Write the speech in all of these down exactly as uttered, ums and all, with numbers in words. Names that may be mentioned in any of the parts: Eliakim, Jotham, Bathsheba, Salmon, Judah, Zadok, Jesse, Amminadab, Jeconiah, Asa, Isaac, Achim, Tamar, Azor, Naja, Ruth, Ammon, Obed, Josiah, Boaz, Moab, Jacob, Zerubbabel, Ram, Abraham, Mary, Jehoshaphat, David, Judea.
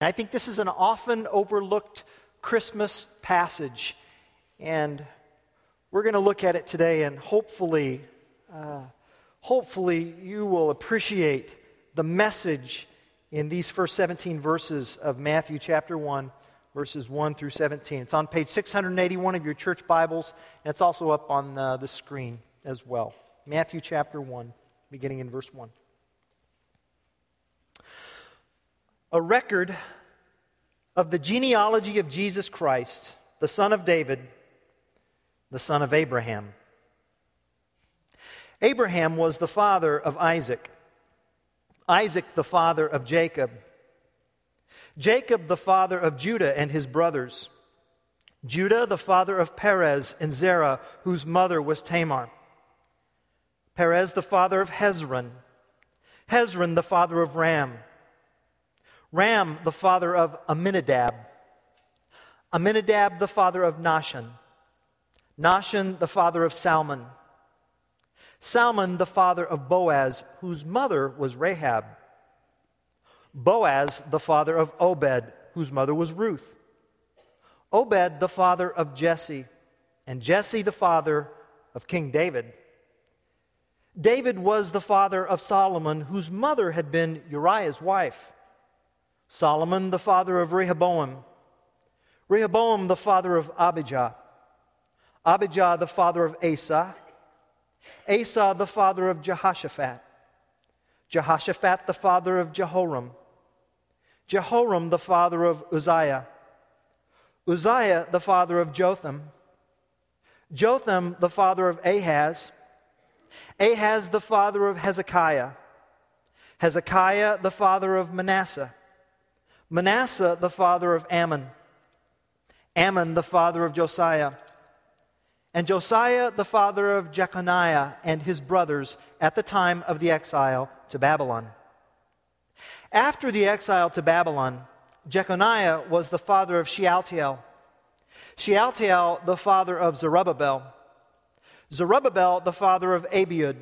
I think this is an often overlooked Christmas passage, and we're going to look at it today, and hopefully, uh, hopefully you will appreciate the message in these first seventeen verses of Matthew chapter one, verses one through seventeen. It's on page six eighty-one of your church Bibles, and it's also up on the, the screen as well. Matthew chapter one, beginning in verse one. A record of the genealogy of Jesus Christ, the son of David, the son of Abraham. Abraham was the father of Isaac. Isaac, the father of Jacob. Jacob, the father of Judah and his brothers. Judah, the father of Perez and Zerah, whose mother was Tamar. Perez, the father of Hezron. Hezron, the father of Ram. Ram, the father of Amminadab. Amminadab, the father of Nahshon. Nahshon, the father of Salmon. Salmon, the father of Boaz, whose mother was Rahab. Boaz, the father of Obed, whose mother was Ruth. Obed, the father of Jesse, and Jesse, the father of King David. David was the father of Solomon, whose mother had been Uriah's wife. Solomon, the father of Rehoboam. Rehoboam, the father of Abijah. Abijah, the father of Asa. Asa, the father of Jehoshaphat. Jehoshaphat, the father of Jehoram. Jehoram, the father of Uzziah. Uzziah, the father of Jotham. Jotham, the father of Ahaz. Ahaz, the father of Hezekiah. Hezekiah, the father of Manasseh. Manasseh, the father of Ammon. Ammon, the father of Josiah. And Josiah, the father of Jeconiah and his brothers at the time of the exile to Babylon. After the exile to Babylon, Jeconiah was the father of Shealtiel. Shealtiel, the father of Zerubbabel. Zerubbabel, the father of Abiud.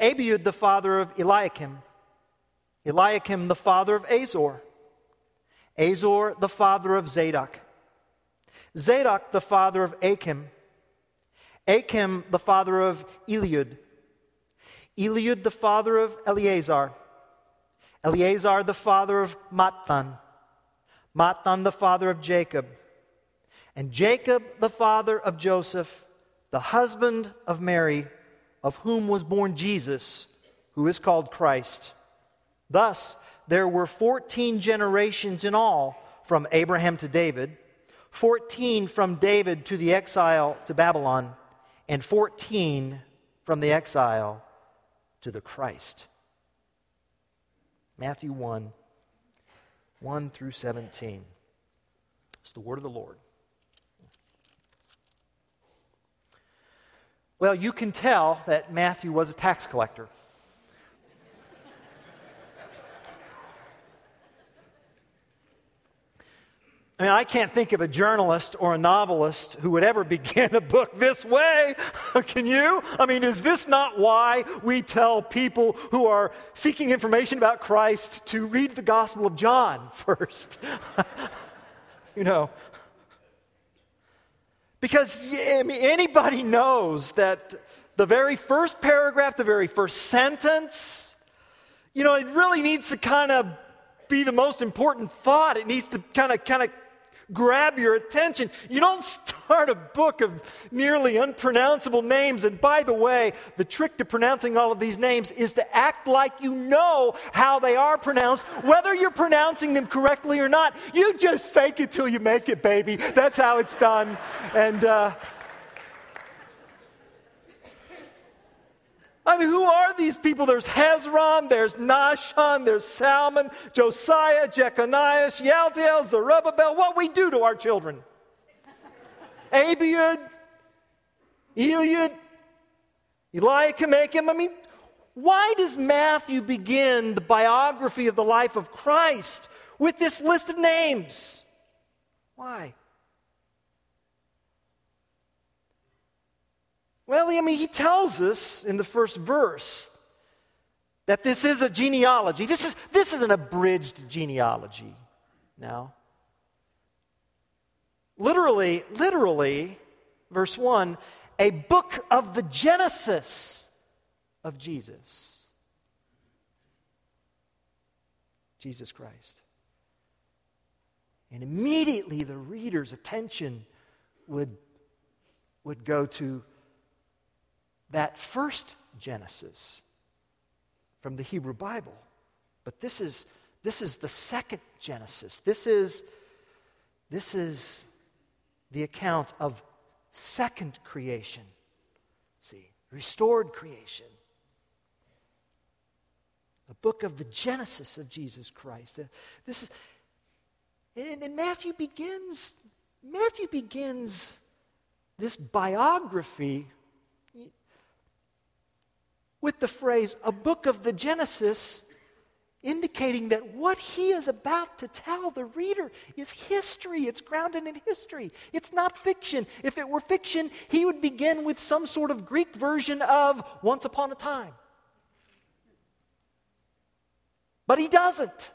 Abiud, the father of Eliakim. Eliakim, the father of Azor. Azor, the father of Zadok. Zadok, the father of Achim. Achim, the father of Eliud. Eliud, the father of Eleazar. Eleazar, the father of Mattan. Mattan, the father of Jacob. And Jacob, the father of Joseph, the husband of Mary, of whom was born Jesus, who is called Christ. Thus, there were fourteen generations in all from Abraham to David, fourteen from David to the exile to Babylon, and fourteen from the exile to the Christ. Matthew one, one through seventeen. It's the word of the Lord. Well, you can tell that Matthew was a tax collector. I mean, I can't think of a journalist or a novelist who would ever begin a book this way. Can you? I mean, is this not why we tell people who are seeking information about Christ to read the Gospel of John first? You know. Because I mean, anybody knows that the very first paragraph, the very first sentence, you know, it really needs to kind of be the most important thought. It needs to kind of, kind of, grab your attention. You don't start a book of nearly unpronounceable names. And by the way, the trick to pronouncing all of these names is to act like you know how they are pronounced, whether you're pronouncing them correctly or not. You just fake it till you make it, baby. That's how it's done. And uh, I mean, who are these people? There's Hezron, there's Nahshon, there's Salmon, Josiah, Jeconiah, Shealtiel, Zerubbabel. What we do to our children. Abiud, Eliud, Eliakim, Achim. I mean, why does Matthew begin the biography of the life of Christ with this list of names? Why? Well, I mean, he tells us in the first verse that this is a genealogy. This is, this is an abridged genealogy now. Literally, literally, verse one, a book of the Genesis of Jesus. Jesus Christ. And immediately the reader's attention would, would go to that first Genesis from the Hebrew Bible. But this is this is the second Genesis. This is this is the account of second creation. See, restored creation. The book of the Genesis of Jesus Christ. This is, and, and Matthew begins, Matthew begins this biography with the phrase, a book of the Genesis, indicating that what he is about to tell the reader is history. It's grounded in history. It's not fiction. If it were fiction, he would begin with some sort of Greek version of Once Upon a Time. But he doesn't.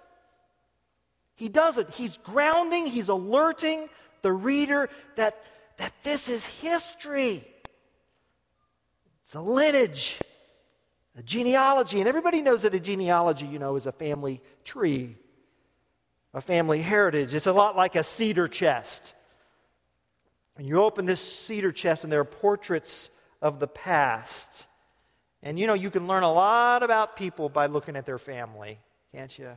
He doesn't. He's grounding, he's alerting the reader that, that this is history. It's a lineage, a genealogy. And everybody knows that a genealogy, you know, is a family tree, a family heritage. It's a lot like a cedar chest. And you open this cedar chest and there are portraits of the past. And, you know, you can learn a lot about people by looking at their family. Can't you?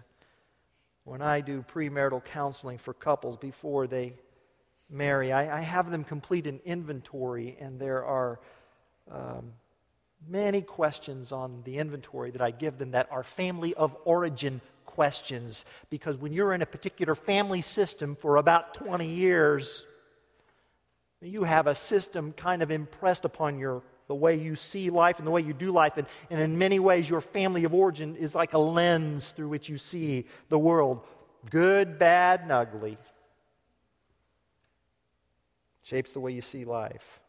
When I do premarital counseling for couples before they marry, I, I have them complete an inventory, and there are um, many questions on the inventory that I give them that are family of origin questions, because when you're in a particular family system for about twenty years, you have a system kind of impressed upon your the way you see life and the way you do life. And, and in many ways, your family of origin is like a lens through which you see the world. Good, bad, and ugly. Shapes the way you see life.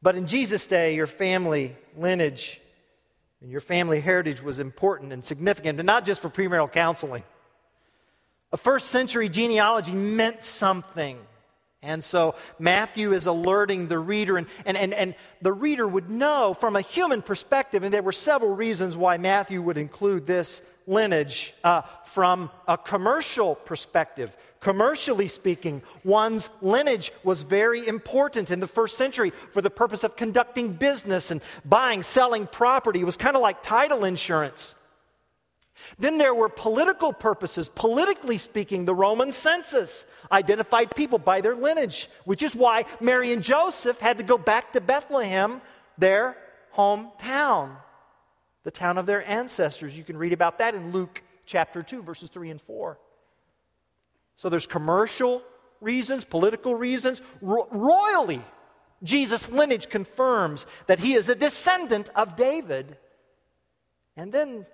But in Jesus' day, your family lineage and your family heritage was important and significant, and not just for premarital counseling. A first century genealogy meant something. And so Matthew is alerting the reader, and, and, and, and the reader would know from a human perspective, and there were several reasons why Matthew would include this lineage uh, from a commercial perspective. Commercially speaking, one's lineage was very important in the first century for the purpose of conducting business and buying, selling property. It was kind of like title insurance. Then there were political purposes. Politically speaking, the Roman census identified people by their lineage, which is why Mary and Joseph had to go back to Bethlehem, their hometown, the town of their ancestors. You can read about that in Luke chapter two, verses three and four. So there's commercial reasons, political reasons. Ro- royally, Jesus' lineage confirms that he is a descendant of David. And then...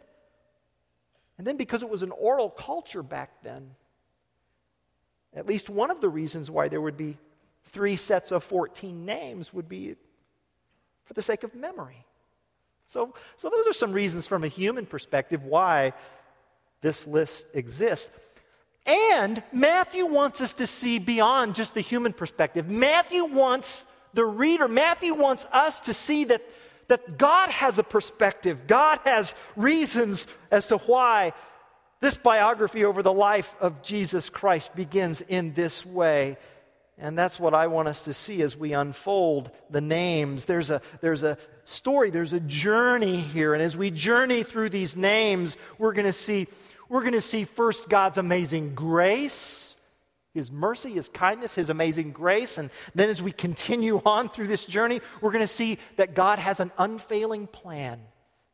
And then because it was an oral culture back then, at least one of the reasons why there would be three sets of fourteen names would be for the sake of memory. So, so those are some reasons from a human perspective why this list exists. And Matthew wants us to see beyond just the human perspective. Matthew wants the reader, Matthew wants us to see that That God has a perspective. God has reasons as to why this biography over the life of Jesus Christ begins in this way. And that's what I want us to see as we unfold the names. There's a, there's a story, there's a journey here. And as we journey through these names, we're going to see, we're going to see first God's amazing grace, His mercy, His kindness, His amazing grace. And then as we continue on through this journey, we're going to see that God has an unfailing plan.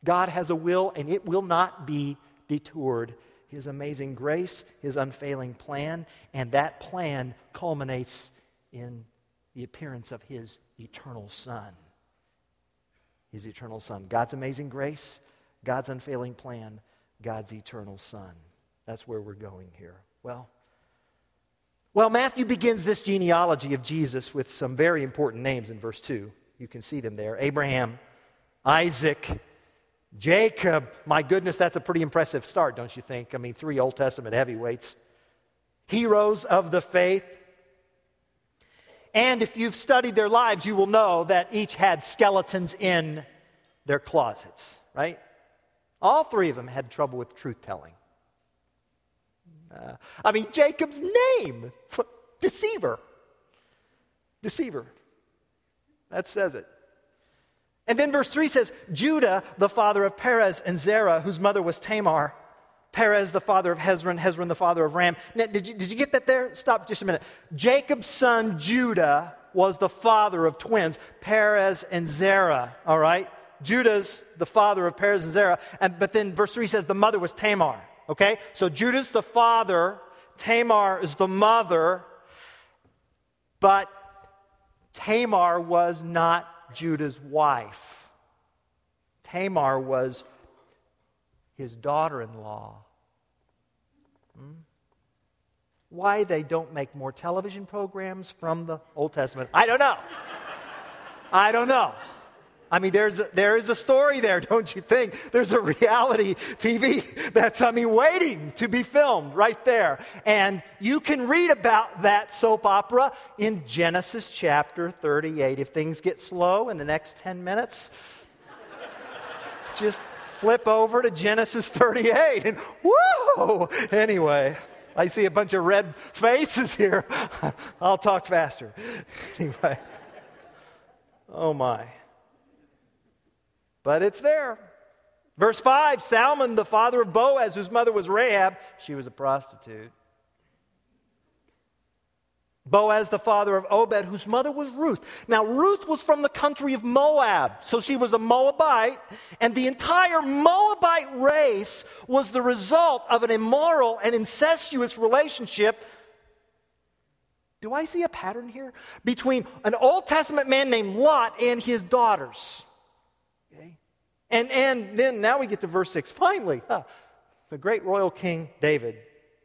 God has a will, and it will not be detoured. His amazing grace, His unfailing plan, and that plan culminates in the appearance of His eternal Son. His eternal Son. God's amazing grace, God's unfailing plan, God's eternal Son. That's where we're going here. Well, Well, Matthew begins this genealogy of Jesus with some very important names in verse two. You can see them there. Abraham, Isaac, Jacob, my goodness, that's a pretty impressive start, don't you think? I mean, three Old Testament heavyweights. Heroes of the faith. And if you've studied their lives, you will know that each had skeletons in their closets, right? All three of them had trouble with truth-telling. Uh, I mean, Jacob's name, deceiver. Deceiver. That says it. And then verse three says, Judah, the father of Perez and Zerah, whose mother was Tamar. Perez, the father of Hezron. Hezron, the father of Ram. Now, did you, did you get that there? Stop just a minute. Jacob's son Judah was the father of twins, Perez and Zerah. All right? Judah's the father of Perez and Zerah. And, but then verse three says the mother was Tamar. Okay? So Judah's the father. Tamar is the mother. But Tamar was not Judah's wife. Tamar was his daughter-in-law. Hmm? Why they don't make more television programs from the Old Testament, I don't know. I don't know. I mean, there's a, there is a story there, don't you think? There's a reality T V that's, I mean, waiting to be filmed right there. And you can read about that soap opera in Genesis chapter thirty-eight. If things get slow in the next ten minutes, just flip over to Genesis thirty-eight. And whoa! Anyway, I see a bunch of red faces here. I'll talk faster. Anyway. Oh, my. But it's there. Verse five, Salmon, the father of Boaz, whose mother was Rahab. She was a prostitute. Boaz, the father of Obed, whose mother was Ruth. Now, Ruth was from the country of Moab, so she was a Moabite, and the entire Moabite race was the result of an immoral and incestuous relationship. Do I see a pattern here? Between an Old Testament man named Lot and his daughters. And and then now we get to verse six. Finally, huh, the great royal king David.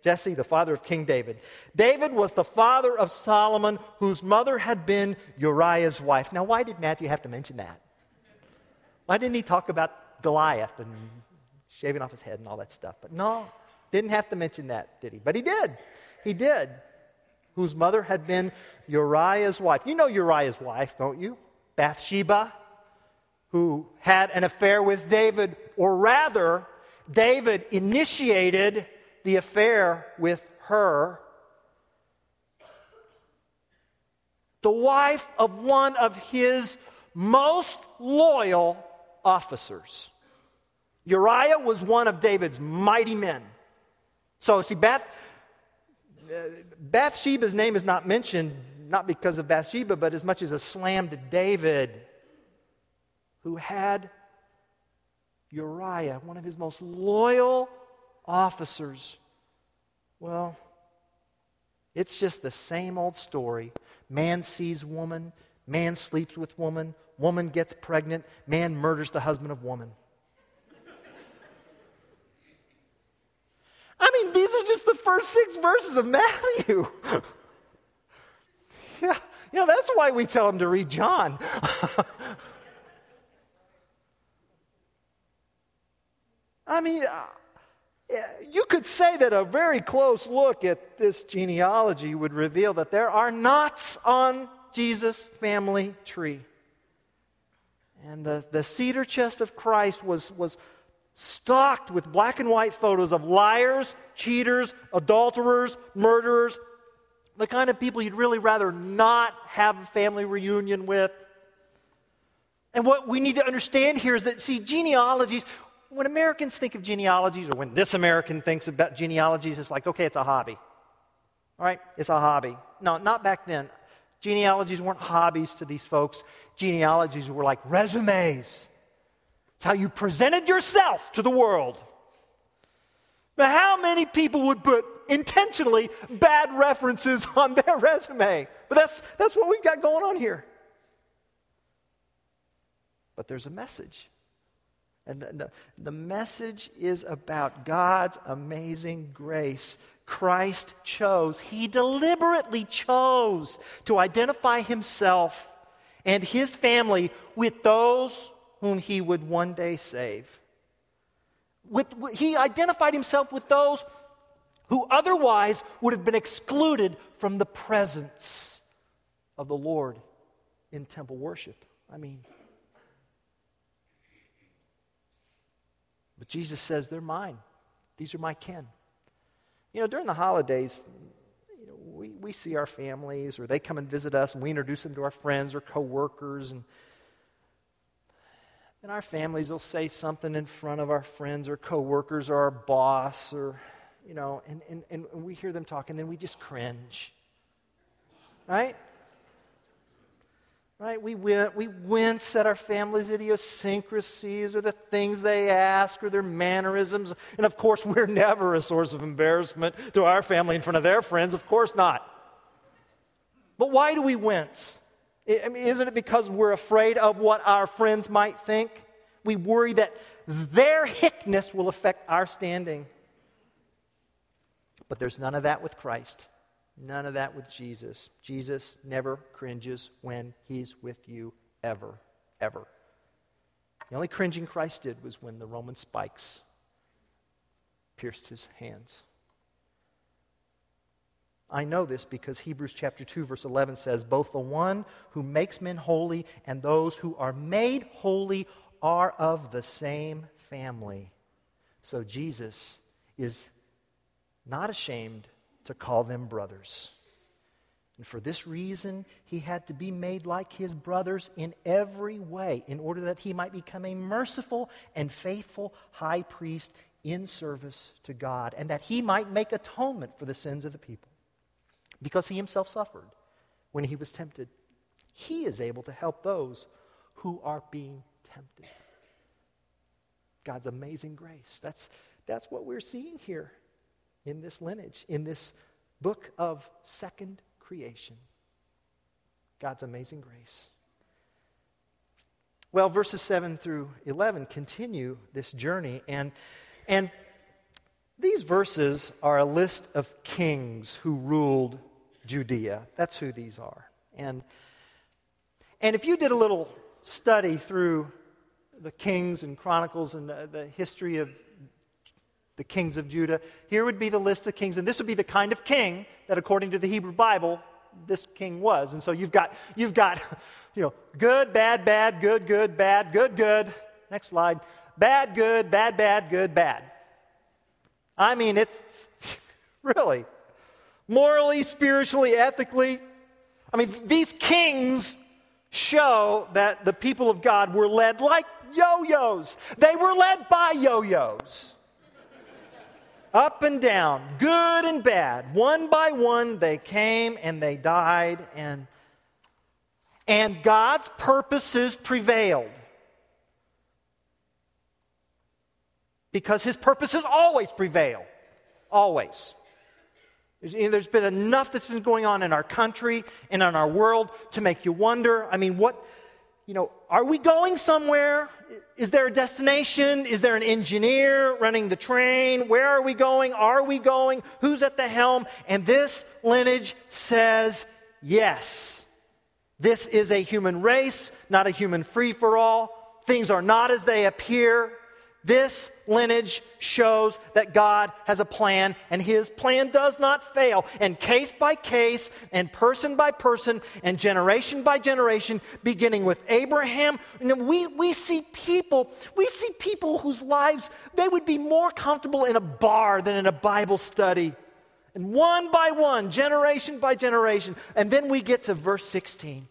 Jesse, the father of King David. David was the father of Solomon, whose mother had been Uriah's wife. Now, why did Matthew have to mention that? Why didn't he talk about Goliath and shaving off his head and all that stuff? But no, didn't have to mention that, did he? But he did. He did. Whose mother had been Uriah's wife. You know Uriah's wife, don't you? Bathsheba, who had an affair with David, or rather, David initiated the affair with her. The wife of one of his most loyal officers. Uriah was one of David's mighty men. So, see, Bath, Bathsheba's name is not mentioned, not because of Bathsheba, but as much as a slam to David, who had Uriah, one of his most loyal officers. Well, it's just the same old story. Man sees woman, man sleeps with woman, woman gets pregnant, man murders the husband of woman. I mean, these are just the first six verses of Matthew. yeah, yeah, that's why we tell him to read John. I mean, uh, you could say that a very close look at this genealogy would reveal that there are knots on Jesus' family tree. And the, the cedar chest of Christ was, was stocked with black and white photos of liars, cheaters, adulterers, murderers, the kind of people you'd really rather not have a family reunion with. And what we need to understand here is that, see, genealogies... When Americans think of genealogies, or when this American thinks about genealogies, it's like, okay, it's a hobby. All right? It's a hobby. No, not back then. Genealogies weren't hobbies to these folks. Genealogies were like resumes. It's how you presented yourself to the world. Now, how many people would put intentionally bad references on their resume? But that's, that's what we've got going on here. But there's a message. And the, the message is about God's amazing grace. Christ chose, he deliberately chose to identify himself and his family with those whom he would one day save. with, he identified himself with those who otherwise would have been excluded from the presence of the Lord in temple worship. I mean, but Jesus says, they're mine. These are my kin. You know, during the holidays, you know, we, we see our families, or they come and visit us, and we introduce them to our friends or coworkers, and then our families will say something in front of our friends or coworkers or our boss, or, you know, and, and, and we hear them talk, and then we just cringe. Right? Right? We win, we wince at our family's idiosyncrasies or the things they ask or their mannerisms. And of course, we're never a source of embarrassment to our family in front of their friends. Of course not. But why do we wince? I mean, isn't it because we're afraid of what our friends might think? We worry that their hickness will affect our standing. But there's none of that with Christ. None of that with Jesus. Jesus never cringes when he's with you, ever, ever. The only cringing Christ did was when the Roman spikes pierced his hands. I know this because Hebrews chapter two, verse eleven says, both the one who makes men holy and those who are made holy are of the same family. So Jesus is not ashamed to call them brothers. And for this reason, he had to be made like his brothers in every way, in order that he might become a merciful and faithful high priest in service to God, and that he might make atonement for the sins of the people. Because he himself suffered when he was tempted, he is able to help those who are being tempted. God's amazing grace. That's, that's what we're seeing here. In this lineage, in this book of second creation, God's amazing grace. Well, verses seven through eleven continue this journey, and, and these verses are a list of kings who ruled Judea. That's who these are. And, and if you did a little study through the Kings and Chronicles and the, the history of the kings of Judah, here would be the list of kings, and this would be the kind of king that, according to the Hebrew Bible, this king was. And so you've got, you've got, you know, good, bad, bad, good, good, bad, good, good. Next slide. Bad, good, bad, bad, good, bad. I mean, it's really, morally, spiritually, ethically, I mean, these kings show that the people of God were led like yo-yos. They were led by yo-yos. Up and down, good and bad, one by one they came and they died, and, and God's purposes prevailed. Because his purposes always prevail, always. There's been enough that's been going on in our country and in our world to make you wonder, I mean, what, you know, are we going somewhere? Is there a destination? Is there an engineer running the train? Where are we going? Are we going? Who's at the helm? And this lineage says, yes. This is a human race, not a human free-for-all. Things are not as they appear. This lineage shows that God has a plan, and his plan does not fail. And case by case, and person by person, and generation by generation, beginning with Abraham, we, we see people, we see people whose lives, they would be more comfortable in a bar than in a Bible study. And one by one, generation by generation, and then we get to verse sixteen.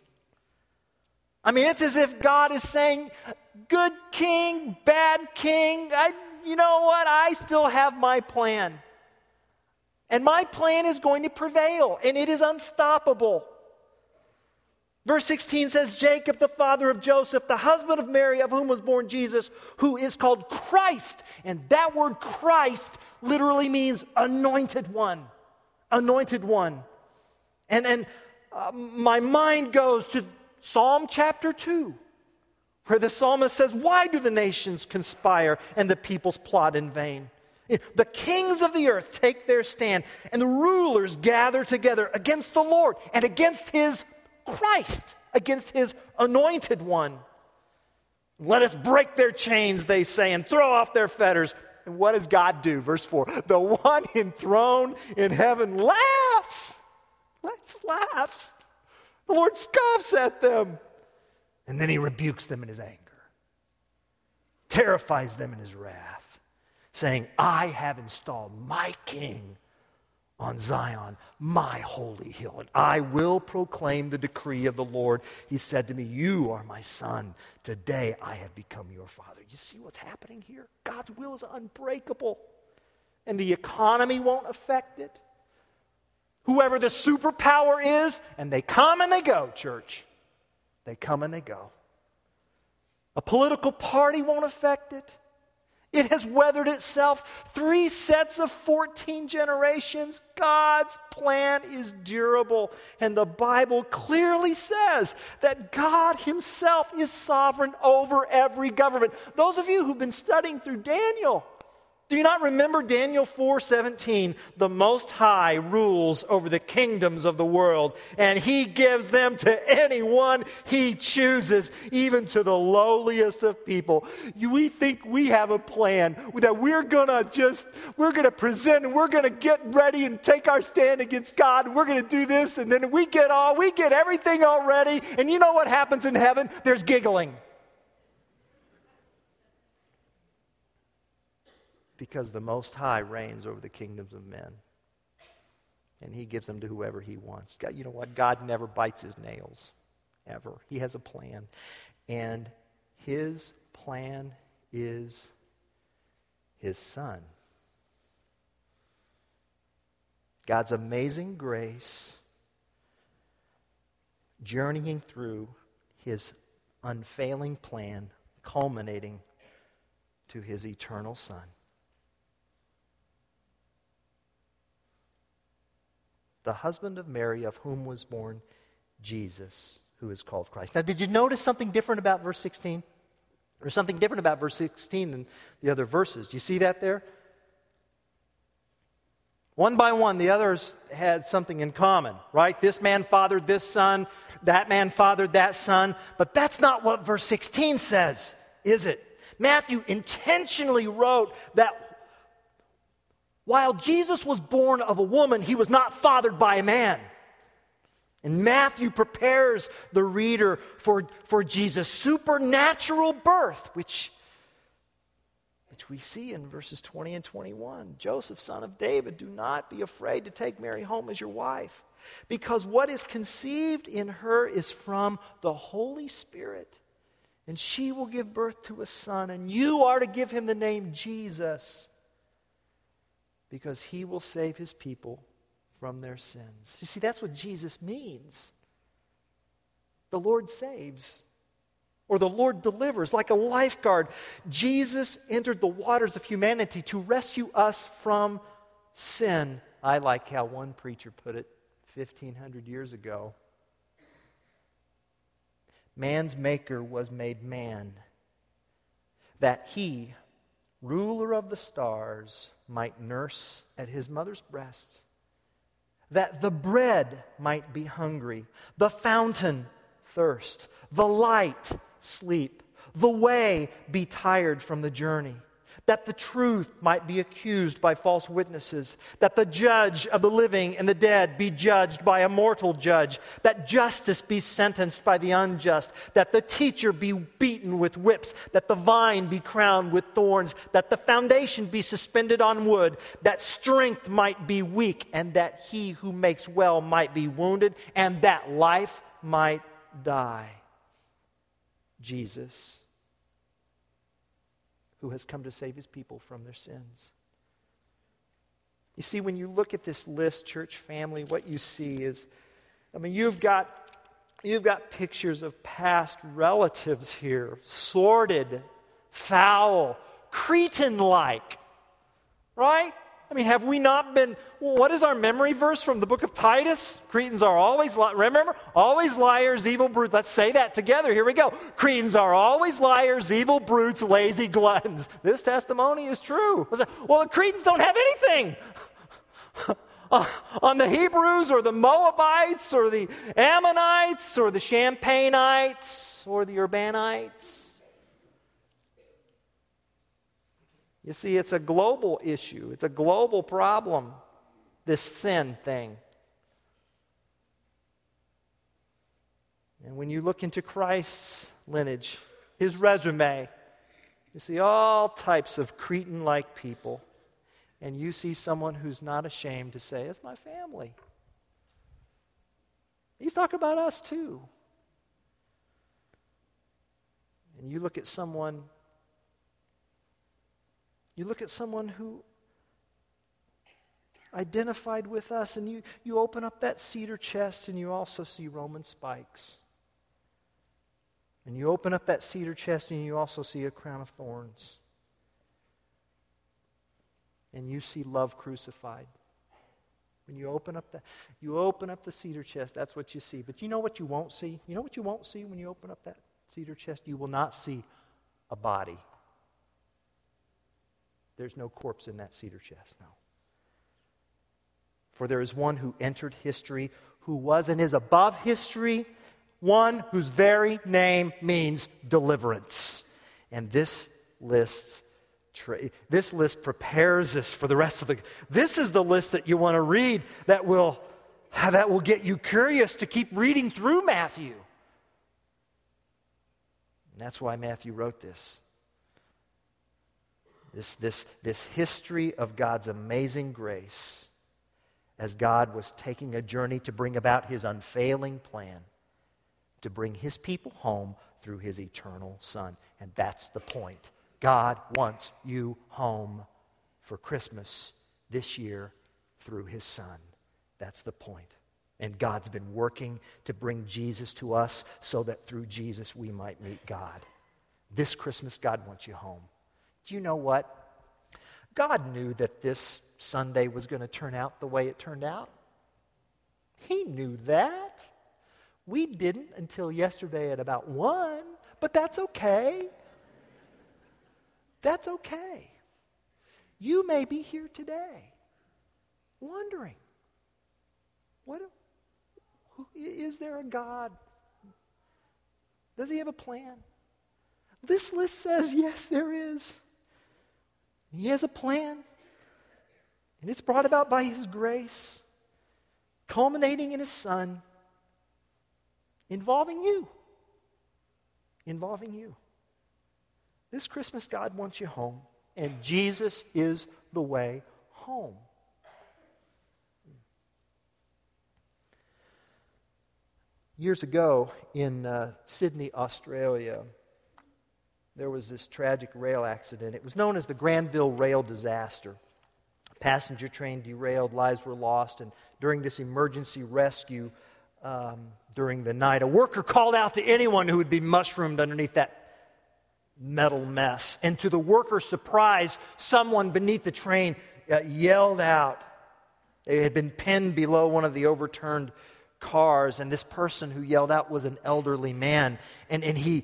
I mean, it's as if God is saying, good king, bad king, I, you know what? I still have my plan. And my plan is going to prevail, and it is unstoppable. Verse sixteen says, Jacob, the father of Joseph, the husband of Mary, of whom was born Jesus, who is called Christ. And that word Christ literally means anointed one. Anointed one. And, and uh, my mind goes to Psalm chapter two, where the psalmist says, why do the nations conspire and the peoples plot in vain? The kings of the earth take their stand, and the rulers gather together against the Lord and against his Christ, against his anointed one. Let us break their chains, they say, and throw off their fetters. And what does God do? Verse four, the one enthroned in heaven laughs. Let's laughs. The Lord scoffs at them. And then he rebukes them in his anger, terrifies them in his wrath, saying, I have installed my king on Zion, my holy hill, and I will proclaim the decree of the Lord. He said to me, you are my son. Today I have become your father. You see what's happening here? God's will is unbreakable, and the economy won't affect it. Whoever the superpower is, and they come and they go, church. They come and they go. A political party won't affect it. It has weathered itself three sets of fourteen generations. God's plan is durable. And the Bible clearly says that God himself is sovereign over every government. Those of you who've been studying through Daniel, do you not remember Daniel four seventeen? The Most High rules over the kingdoms of the world, and he gives them to anyone he chooses, even to the lowliest of people. You, we think we have a plan that we're gonna just, we're gonna present and we're gonna get ready and take our stand against God, and we're gonna do this, and then we get all, we get everything all ready, and you know what happens in heaven? There's giggling. Because the Most High reigns over the kingdoms of men. And he gives them to whoever he wants. God, you know what? God never bites his nails, ever. He has a plan. And his plan is his son. God's amazing grace journeying through his unfailing plan, culminating to his eternal son. The husband of Mary, of whom was born Jesus, who is called Christ. Now, did you notice something different about verse sixteen? There's something different about verse sixteen than the other verses. Do you see that there? One by one, the others had something in common, right? This man fathered this son, that man fathered that son. But that's not what verse sixteen says, is it? Matthew intentionally wrote that while Jesus was born of a woman, he was not fathered by a man. And Matthew prepares the reader for, for Jesus' supernatural birth, which, which we see in verses twenty and twenty-one. Joseph, son of David, do not be afraid to take Mary home as your wife, because what is conceived in her is from the Holy Spirit, and she will give birth to a son, and you are to give him the name Jesus, because he will save his people from their sins. You see, that's what Jesus means. The Lord saves, or the Lord delivers, like a lifeguard. Jesus entered the waters of humanity to rescue us from sin. I like how one preacher put it fifteen hundred years ago. Man's maker was made man, that he, ruler of the stars, might nurse at his mother's breast, that the bread might be hungry, the fountain thirst, the light sleep, the way be tired from the journey, that the truth might be accused by false witnesses, that the judge of the living and the dead be judged by a mortal judge, that justice be sentenced by the unjust, that the teacher be beaten with whips, that the vine be crowned with thorns, that the foundation be suspended on wood, that strength might be weak, and that he who makes well might be wounded, and that life might die. Jesus, who has come to save his people from their sins. You see, when you look at this list, church family, what you see is, I mean, you've got, you've got pictures of past relatives here, sordid, foul, Cretan-like, right? I mean, have we not been, what is our memory verse from the book of Titus? Cretans are always, li- remember, always liars, evil brutes. Let's say that together. Here we go. Cretans are always liars, evil brutes, lazy gluttons. This testimony is true. Well, the Cretans don't have anything on the Hebrews or the Moabites or the Ammonites or the Champagnites or the Urbanites. You see, it's a global issue. It's a global problem, this sin thing. And when you look into Christ's lineage, his resume, you see all types of Cretan-like people. And you see someone who's not ashamed to say, it's my family. He's talking about us too. And you look at someone, you look at someone who identified with us, and you, you open up that cedar chest and you also see Roman spikes. And you open up that cedar chest and you also see a crown of thorns. And you see love crucified. When you open up the you open up the cedar chest, that's what you see. But you know what you won't see? You know what you won't see when you open up that cedar chest? You will not see a body. There's no corpse in that cedar chest, no. For there is one who entered history, who was and is above history, one whose very name means deliverance. And this lists This list prepares us for the rest of the... This is the list that you want to read that will, that will get you curious to keep reading through Matthew. And that's why Matthew wrote this. This, this, this history of God's amazing grace as God was taking a journey to bring about his unfailing plan to bring his people home through his eternal Son. And that's the point. God wants you home for Christmas this year through his Son. That's the point. And God's been working to bring Jesus to us so that through Jesus we might meet God. This Christmas, God wants you home. Do you know what? God knew that this Sunday was going to turn out the way it turned out. He knew that. We didn't until yesterday at about one, but that's okay. That's okay. You may be here today wondering, what, who, is there a God? Does he have a plan? This list says, yes, there is. He has a plan. And it's brought about by his grace, culminating in his Son, involving you, involving you. This Christmas, God wants you home, and Jesus is the way home. Years ago in uh, Sydney, Australia, there was this tragic rail accident. It was known as the Granville Rail Disaster. A passenger train derailed, lives were lost, and during this emergency rescue um, during the night, a worker called out to anyone who would be mushroomed underneath that metal mess. And to the worker's surprise, someone beneath the train uh, yelled out. They had been pinned below one of the overturned cars, and this person who yelled out was an elderly man. And, and he,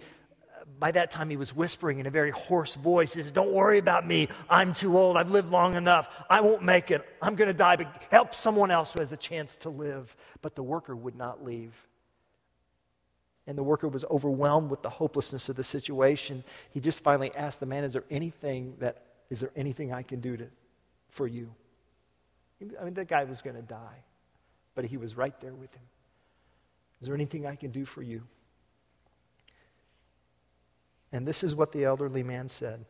by that time, he was whispering in a very hoarse voice, he says, "Don't worry about me. I'm too old. I've lived long enough. I won't make it. I'm going to die, but help someone else who has the chance to live." But the worker would not leave. And the worker was overwhelmed with the hopelessness of the situation. He just finally asked the man, "Is there anything that is there anything I can do to for you?" I mean, the guy was going to die, but he was right there with him. "Is there anything I can do for you?" And this is what the elderly man said.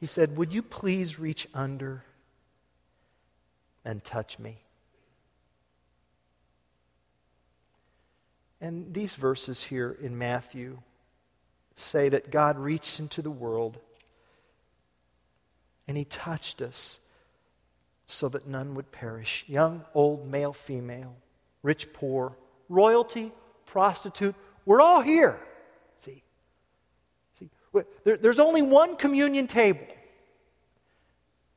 He said, "Would you please reach under and touch me?" And these verses here in Matthew say that God reached into the world and he touched us so that none would perish. Young, old, male, female, rich, poor, royalty, prostitute, we're all here. See, see, there, there's only one communion table.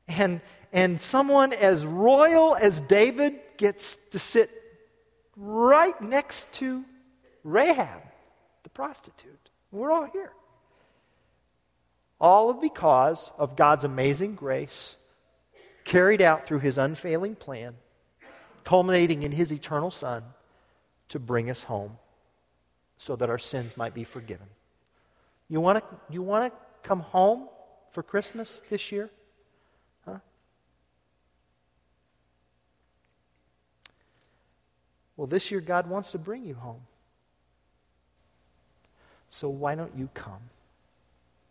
And, and someone as royal as David gets to sit right next to Rahab, the prostitute. We're all here. All because of God's amazing grace carried out through his unfailing plan, culminating in his eternal Son to bring us home so that our sins might be forgiven. You want to you want to come home for Christmas this year? Huh? Well, this year God wants to bring you home. So why don't you come?